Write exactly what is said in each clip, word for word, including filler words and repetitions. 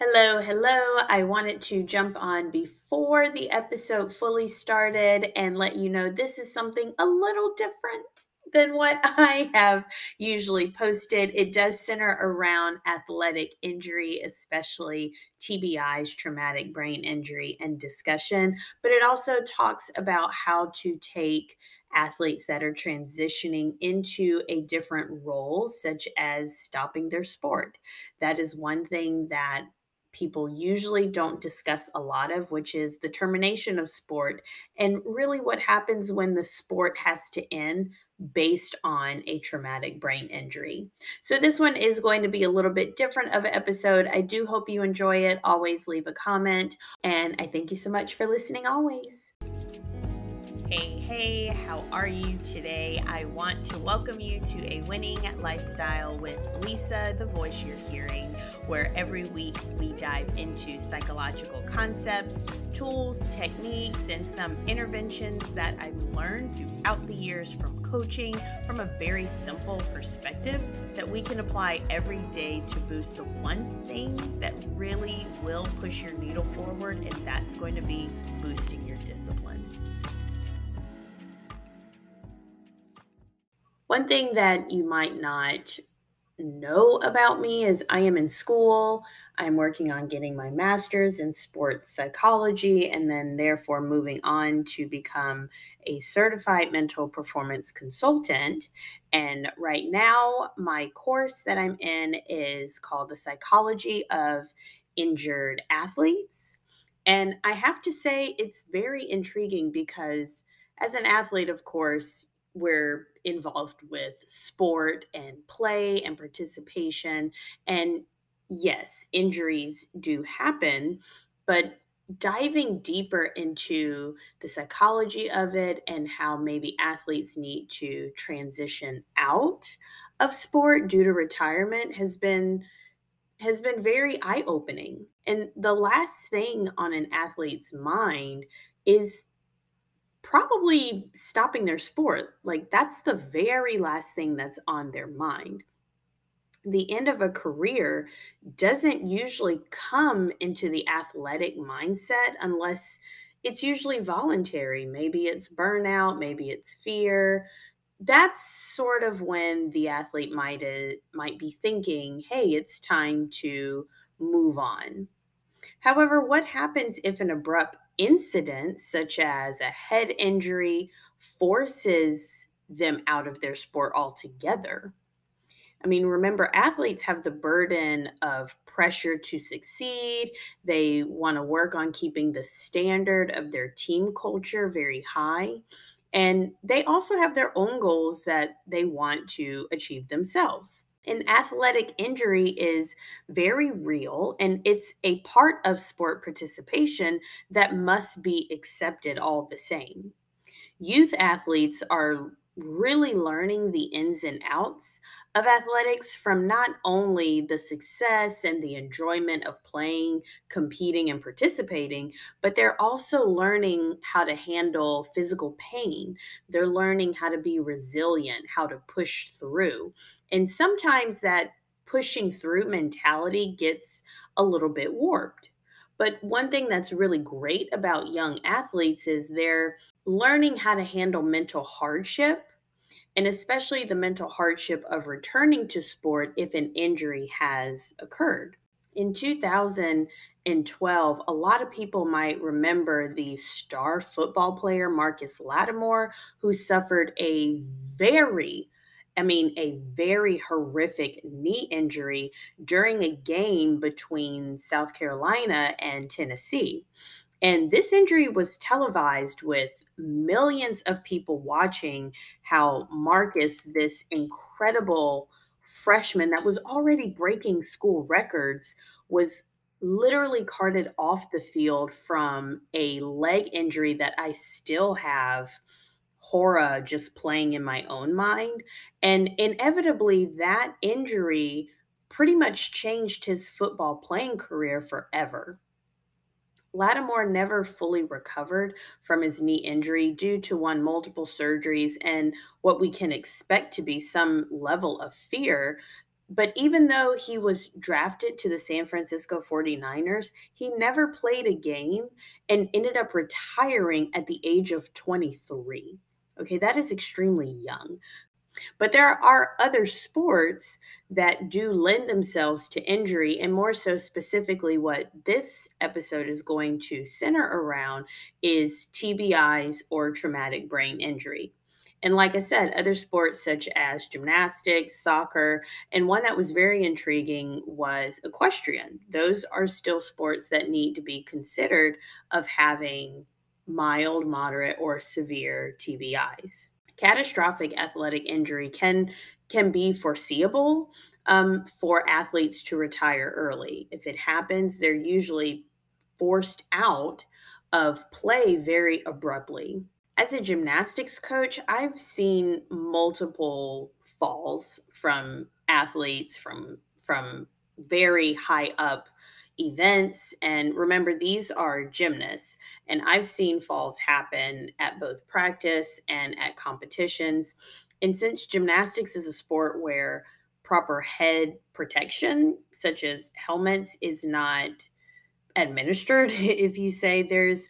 Hello, hello. I wanted to jump on before the episode fully started and let you know this is something a little different than what I have usually posted. It does center around athletic injury, especially T B Is, traumatic brain injury, and discussion. But it also talks about how to take athletes that are transitioning into a different role, such as stopping their sport. That is one thing that people usually don't discuss a lot of, which is the termination of sport and really what happens when the sport has to end based on a traumatic brain injury. So this one is going to be a little bit different of an episode. I do hope you enjoy it. Always leave a comment. And I thank you so much for listening always. Hey, hey, how are you today? I want to welcome you to A Winning Lifestyle with Lisa, the voice you're hearing, where every week we dive into psychological concepts, tools, techniques, and some interventions that I've learned throughout the years from coaching from a very simple perspective that we can apply every day to boost the one thing that really will push your needle forward, and that's going to be boosting your discipline. One thing that you might not know about me is I am in school. I'm working on getting my master's in sports psychology and then therefore moving on to become a certified mental performance consultant. And right now, my course that I'm in is called The Psychology of Injured Athletes. And I have to say it's very intriguing because as an athlete, of course, we're involved with sport and play and participation. And yes, injuries do happen, but diving deeper into the psychology of it and how maybe athletes need to transition out of sport due to retirement has been has been very eye-opening. And the last thing on an athlete's mind is probably stopping their sport. Like, that's the very last thing that's on their mind. The end of a career doesn't usually come into the athletic mindset unless it's usually voluntary. Maybe it's burnout, maybe it's fear. That's sort of when the athlete might might be thinking, hey, it's time to move on. However, what happens if an abrupt incidents such as a head injury forces them out of their sport altogether? I mean, remember, athletes have the burden of pressure to succeed. They want to work on keeping the standard of their team culture very high. And they also have their own goals that they want to achieve themselves. An athletic injury is very real, and it's a part of sport participation that must be accepted all the same. Youth athletes are really learning the ins and outs of athletics, from not only the success and the enjoyment of playing, competing, and participating, but they're also learning how to handle physical pain. They're learning how to be resilient, how to push through. And sometimes that pushing through mentality gets a little bit warped. But one thing that's really great about young athletes is they're learning how to handle mental hardship, and especially the mental hardship of returning to sport if an injury has occurred. In two thousand twelve, a lot of people might remember the star football player Marcus Lattimore, who suffered a very I mean, a very horrific knee injury during a game between South Carolina and Tennessee. And this injury was televised with millions of people watching how Marcus, this incredible freshman that was already breaking school records, was literally carted off the field from a leg injury that I still have horror just playing in my own mind. And inevitably, that injury pretty much changed his football playing career forever. Lattimore never fully recovered from his knee injury due to one, multiple surgeries, and what we can expect to be some level of fear But even though he was drafted to the San Francisco forty-niners, he never played a game and ended up retiring at the age of twenty-three. Okay, that is extremely young. But there are other sports that do lend themselves to injury, and more so specifically what this episode is going to center around is T B Is or traumatic brain injury. And like I said, other sports such as gymnastics, soccer, and one that was very intriguing was equestrian. Those are still sports that need to be considered of having mild, moderate, or severe T B Is. Catastrophic athletic injury can can be foreseeable um, for athletes to retire early. If it happens, they're usually forced out of play very abruptly. As a gymnastics coach, I've seen multiple falls from athletes from from very high up events. And remember, these are gymnasts, and I've seen falls happen at both practice and at competitions. And since gymnastics is a sport where proper head protection, such as helmets, is not administered, if you say, there's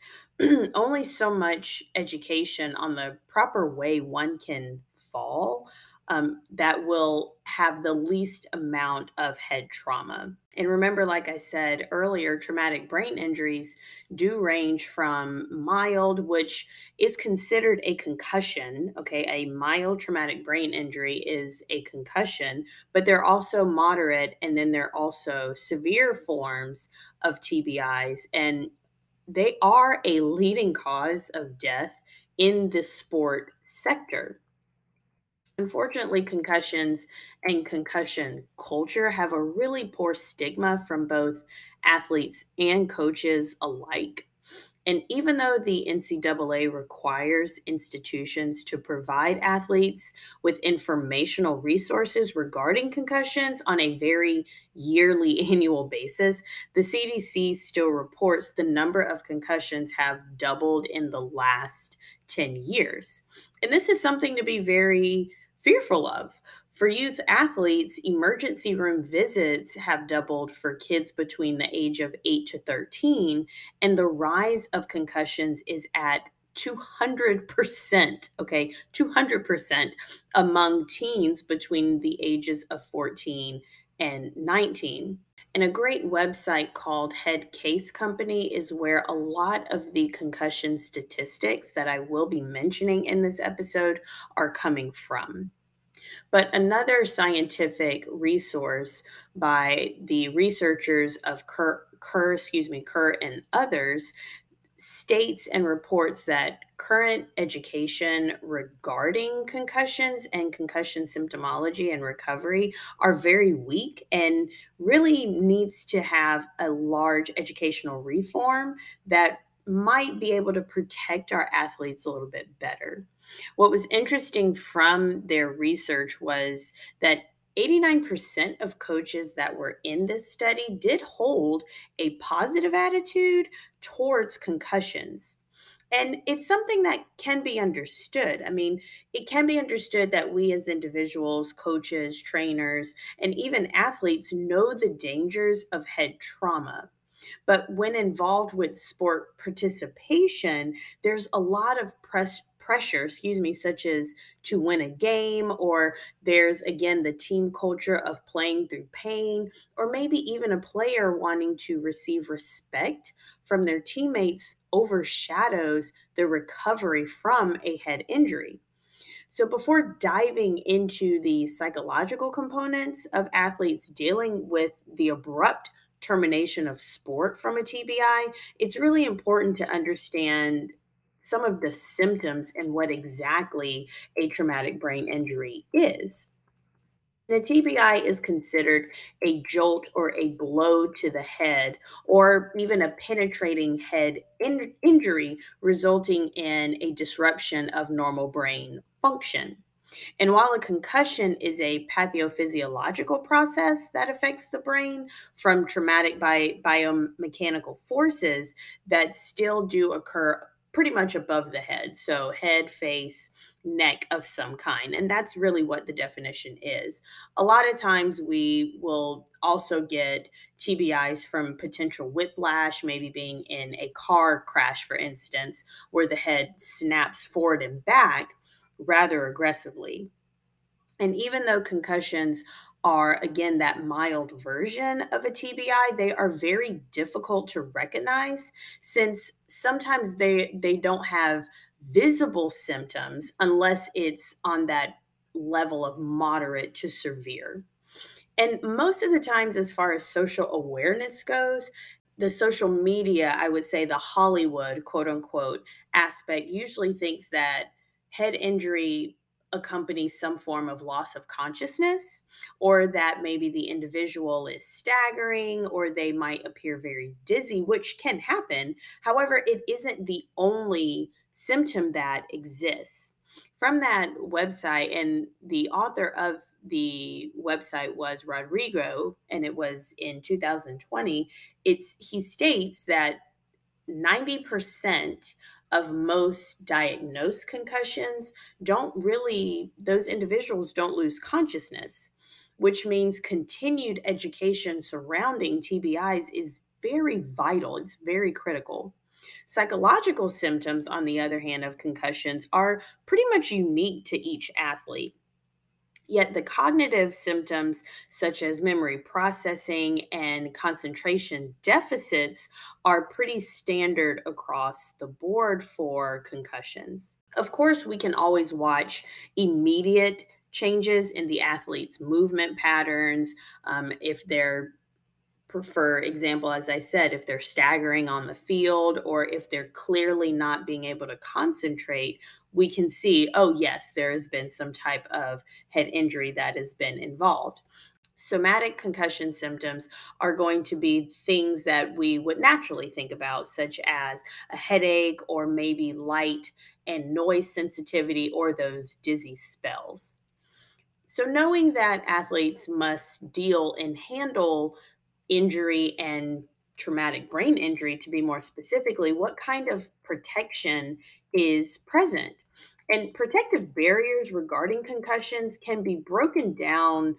only so much education on the proper way one can fall Um, that will have the least amount of head trauma. And remember, like I said earlier, traumatic brain injuries do range from mild, which is considered a concussion. Okay, a mild traumatic brain injury is a concussion, but they're also moderate, and then they're also severe forms of T B Is. And they are a leading cause of death in the sport sector. Unfortunately, concussions and concussion culture have a really poor stigma from both athletes and coaches alike. And even though the N C double A requires institutions to provide athletes with informational resources regarding concussions on a very yearly annual basis, the C D C still reports the number of concussions have doubled in the last ten years. And this is something to be very fearful of. For youth athletes, emergency room visits have doubled for kids between the age of eight to thirteen, and the rise of concussions is at two hundred percent, okay, two hundred percent among teens between the ages of fourteen and nineteen. And a great website called Head Case Company is where a lot of the concussion statistics that I will be mentioning in this episode are coming from. But another scientific resource by the researchers of Kerr, Kerr, excuse me, Kerr and others states and reports that current education regarding concussions and concussion symptomology and recovery are very weak and really needs to have a large educational reform that might be able to protect our athletes a little bit better. What was interesting from their research was that eighty-nine percent of coaches that were in this study did hold a positive attitude towards concussions. And it's something that can be understood. I mean, it can be understood that we as individuals, coaches, trainers, and even athletes know the dangers of head trauma. But when involved with sport participation, there's a lot of press pressure, excuse me, such as to win a game, or there's, again, the team culture of playing through pain, or maybe even a player wanting to receive respect from their teammates overshadows the recovery from a head injury. So before diving into the psychological components of athletes dealing with the abrupt termination of sport from a T B I, it's really important to understand some of the symptoms and what exactly a traumatic brain injury is. And a T B I is considered a jolt or a blow to the head, or even a penetrating head in- injury resulting in a disruption of normal brain function. And while a concussion is a pathophysiological process that affects the brain from traumatic bi- biomechanical forces that still do occur pretty much above the head, so head, face, neck of some kind. And that's really what the definition is. A lot of times we will also get T B Is from potential whiplash, maybe being in a car crash, for instance, where the head snaps forward and back rather aggressively. And even though concussions are, again, that mild version of a T B I, they are very difficult to recognize since sometimes they, they don't have visible symptoms unless it's on that level of moderate to severe. And most of the times, as far as social awareness goes, the social media, I would say the Hollywood, quote unquote, aspect usually thinks that head injury accompanies some form of loss of consciousness, or that maybe the individual is staggering, or they might appear very dizzy, which can happen. However, it isn't the only symptom that exists. From that website, and the author of the website was Rodrigo, and it was in two thousand twenty, it's, he states that ninety percent of most diagnosed concussions don't really, those individuals don't lose consciousness, which means continued education surrounding T B Is is very vital. It's very critical. Psychological symptoms, on the other hand, of concussions are pretty much unique to each athlete. Yet the cognitive symptoms, such as memory processing and concentration deficits, are pretty standard across the board for concussions. Of course, we can always watch immediate changes in the athlete's movement patterns. Um, if they're, for example, as I said, if they're staggering on the field or if they're clearly not being able to concentrate, we can see, oh, yes, there has been some type of head injury that has been involved. Somatic concussion symptoms are going to be things that we would naturally think about, such as a headache or maybe light and noise sensitivity or those dizzy spells. So knowing that athletes must deal and handle injury and traumatic brain injury, to be more specifically, what kind of protection is present? And protective barriers regarding concussions can be broken down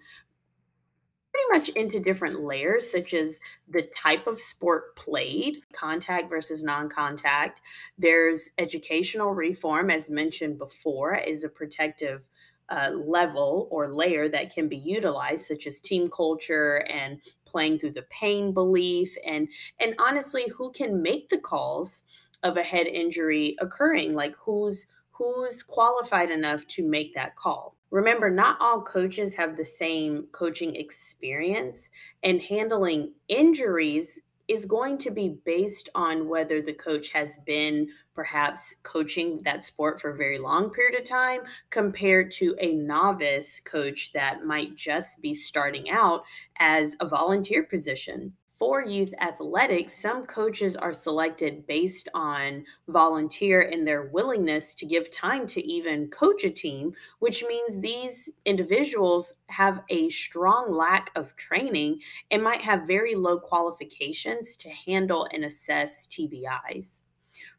pretty much into different layers, such as the type of sport played, contact versus non-contact. There's educational reform, as mentioned before, is a protective uh, level or layer that can be utilized, such as team culture and playing through the pain belief, and and honestly, who can make the calls of a head injury occurring? Like who's who's qualified enough to make that call? Remember, not all coaches have the same coaching experience, and handling injuries is going to be based on whether the coach has been perhaps coaching that sport for a very long period of time compared to a novice coach that might just be starting out as a volunteer position. For youth athletics, some coaches are selected based on volunteer and their willingness to give time to even coach a team, which means these individuals have a strong lack of training and might have very low qualifications to handle and assess T B Is.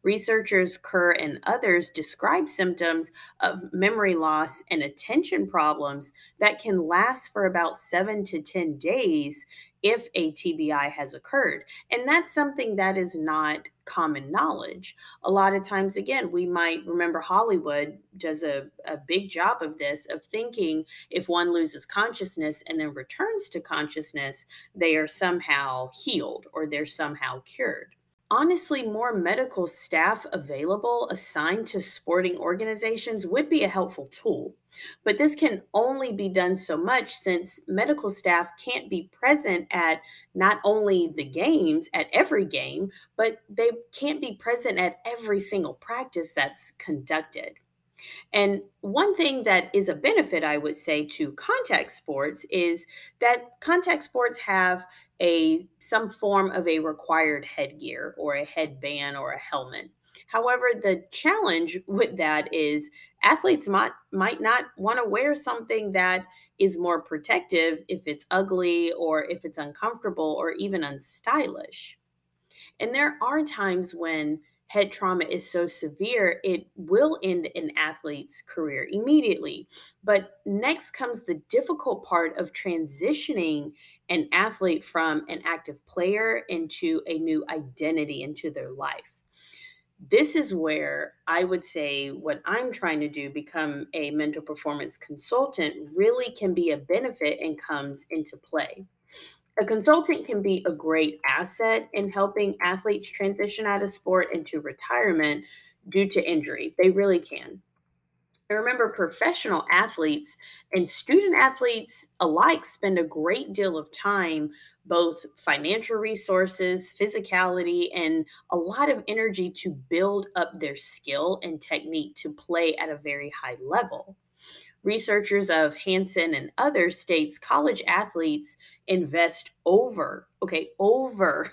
Researchers Kerr and others describe symptoms of memory loss and attention problems that can last for about seven to ten days if a T B I has occurred. And that's something that is not common knowledge. A lot of times, again, we might remember Hollywood does a, a big job of this, of thinking if one loses consciousness and then returns to consciousness, they are somehow healed or they're somehow cured. Honestly, more medical staff available assigned to sporting organizations would be a helpful tool, but this can only be done so much since medical staff can't be present at not only the games, at every game, but they can't be present at every single practice that's conducted. And one thing that is a benefit, I would say, to contact sports is that contact sports have a some form of a required headgear or a headband or a helmet. However, the challenge with that is athletes might, might not want to wear something that is more protective if it's ugly or if it's uncomfortable or even unstylish. And there are times when head trauma is so severe, it will end an athlete's career immediately. But next comes the difficult part of transitioning an athlete from an active player into a new identity, into their life. This is where I would say what I'm trying to do, become a mental performance consultant, really can be a benefit and comes into play. A consultant can be a great asset in helping athletes transition out of sport into retirement due to injury. They really can. And remember, professional athletes and student athletes alike spend a great deal of time, both financial resources, physicality, and a lot of energy to build up their skill and technique to play at a very high level. Researchers of Hansen and others states college athletes invest over, okay, over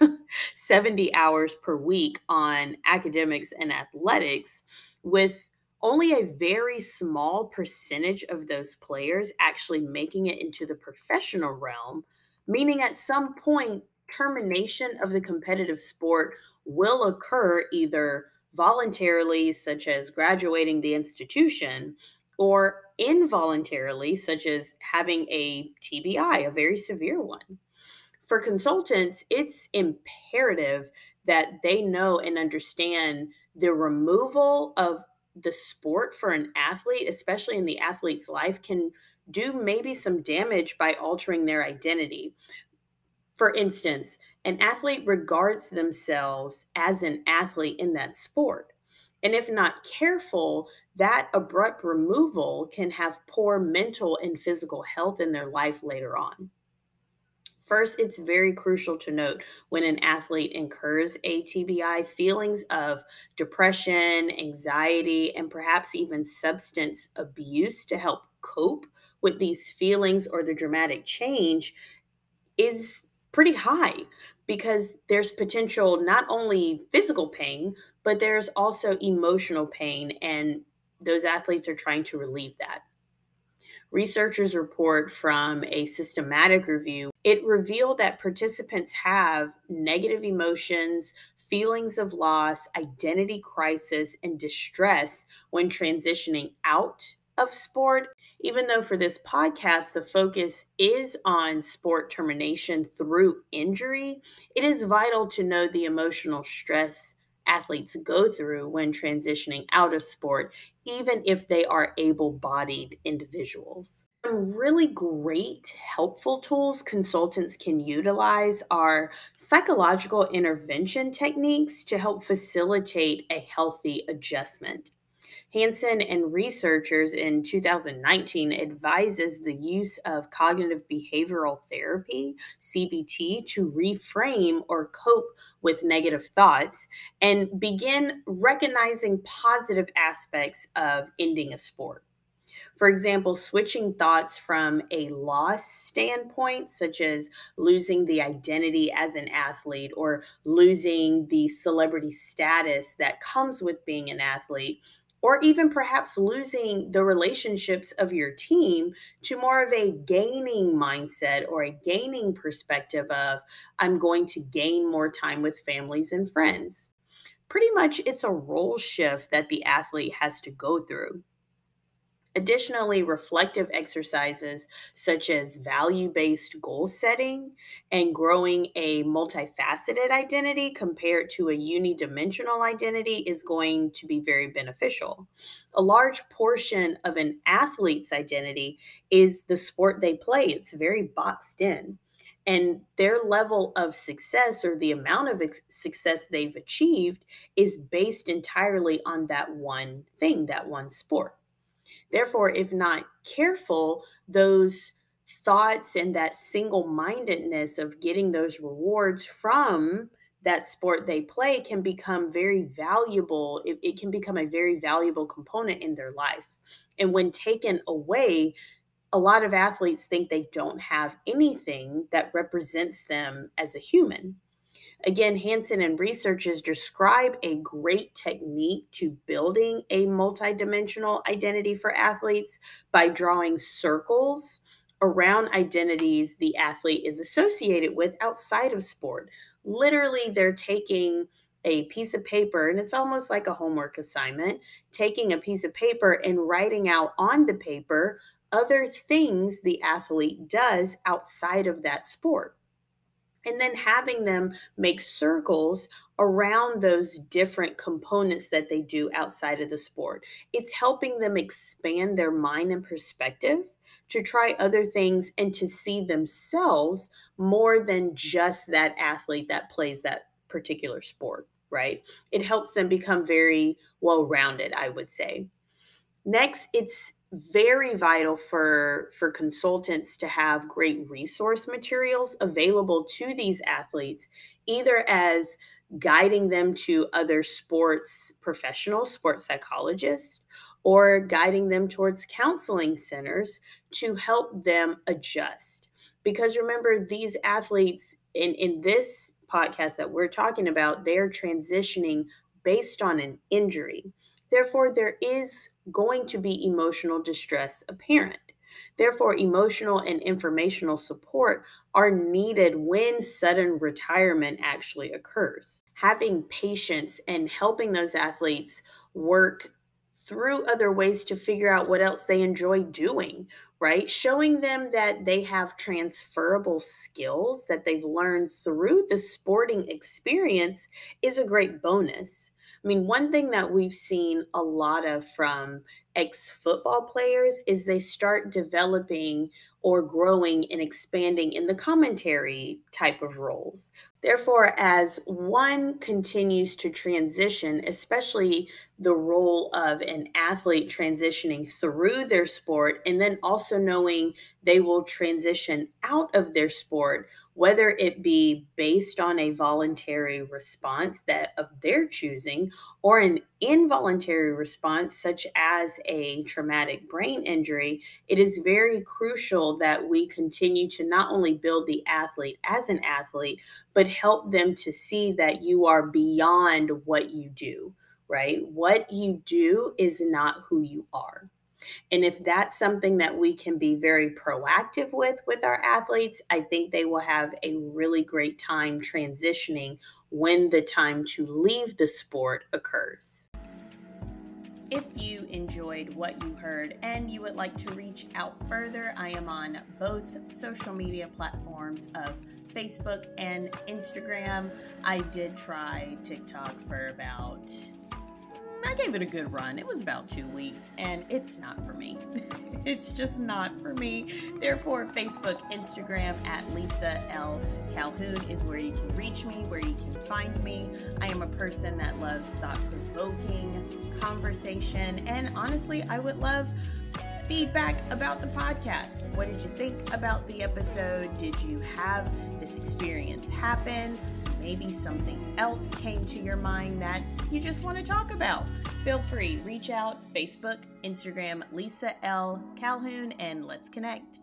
seventy hours per week on academics and athletics, with only a very small percentage of those players actually making it into the professional realm, meaning at some point, termination of the competitive sport will occur either voluntarily, such as graduating the institution, or involuntarily, such as having a T B I, a very severe one. For consultants, it's imperative that they know and understand the removal of the sport for an athlete, especially in the athlete's life, can do maybe some damage by altering their identity. For instance, an athlete regards themselves as an athlete in that sport. And if not careful, that abrupt removal can have poor mental and physical health in their life later on. First, it's very crucial to note when an athlete incurs a T B I, feelings of depression, anxiety, and perhaps even substance abuse to help cope with these feelings or the dramatic change is pretty high, because there's potential not only physical pain, but there's also emotional pain, and those athletes are trying to relieve that. Researchers report from a systematic review, it revealed that participants have negative emotions, feelings of loss, identity crisis, and distress when transitioning out of sport. Even though for this podcast, the focus is on sport termination through injury, it is vital to know the emotional stress athletes go through when transitioning out of sport, even if they are able-bodied individuals. Some really great, helpful tools consultants can utilize are psychological intervention techniques to help facilitate a healthy adjustment. Hansen and researchers in two thousand nineteen advises the use of cognitive behavioral therapy, C B T, to reframe or cope with negative thoughts and begin recognizing positive aspects of ending a sport. For example, switching thoughts from a loss standpoint, such as losing the identity as an athlete or losing the celebrity status that comes with being an athlete, or even perhaps losing the relationships of your team, to more of a gaining mindset or a gaining perspective of, I'm going to gain more time with families and friends. Pretty much it's a role shift that the athlete has to go through. Additionally, reflective exercises such as value-based goal setting and growing a multifaceted identity compared to a unidimensional identity is going to be very beneficial. A large portion of an athlete's identity is the sport they play. It's very boxed in. And their level of success or the amount of ex- success they've achieved is based entirely on that one thing, that one sport. Therefore, if not careful, those thoughts and that single-mindedness of getting those rewards from that sport they play can become very valuable. It, it can become a very valuable component in their life. And when taken away, a lot of athletes think they don't have anything that represents them as a human. Again, Hansen and researchers describe a great technique to building a multidimensional identity for athletes by drawing circles around identities the athlete is associated with outside of sport. Literally, they're taking a piece of paper, and it's almost like a homework assignment, taking a piece of paper and writing out on the paper other things the athlete does outside of that sport. And then having them make circles around those different components that they do outside of the sport. It's helping them expand their mind and perspective to try other things and to see themselves more than just that athlete that plays that particular sport, right? It helps them become very well-rounded, I would say. Next, it's very vital for, for consultants to have great resource materials available to these athletes, either as guiding them to other sports professionals, sports psychologists, or guiding them towards counseling centers to help them adjust. Because remember, these athletes in, in this podcast that we're talking about, they're transitioning based on an injury. Therefore, there is going to be emotional distress apparent. Therefore, emotional and informational support are needed when sudden retirement actually occurs. Having patience and helping those athletes work through other ways to figure out what else they enjoy doing, right? Showing them that they have transferable skills that they've learned through the sporting experience is a great bonus. I mean, one thing that we've seen a lot of from ex-football players is they start developing or growing and expanding in the commentary type of roles. Therefore, as one continues to transition, especially the role of an athlete transitioning through their sport, and then also knowing they will transition out of their sport, whether it be based on a voluntary response that of their choosing or an involuntary response such as a traumatic brain injury, it is very crucial that we continue to not only build the athlete as an athlete, but help them to see that you are beyond what you do, right? What you do is not who you are. And if that's something that we can be very proactive with with our athletes, I think they will have a really great time transitioning when the time to leave the sport occurs. If you enjoyed what you heard and you would like to reach out further, I am on both social media platforms of Facebook and Instagram. I did try TikTok for about... I gave it a good run. It was about two weeks and it's not for me. It's just not for me. Therefore, Facebook, Instagram at Lisa L Calhoun is where you can reach me, where you can find me. I am a person that loves thought-provoking conversation. And honestly, I would love feedback about the podcast. What did you think about the episode? Did you have this experience happen? Maybe something else came to your mind that you just want to talk about. Feel free, reach out, Facebook, Instagram, Lisa L Calhoun, and let's connect.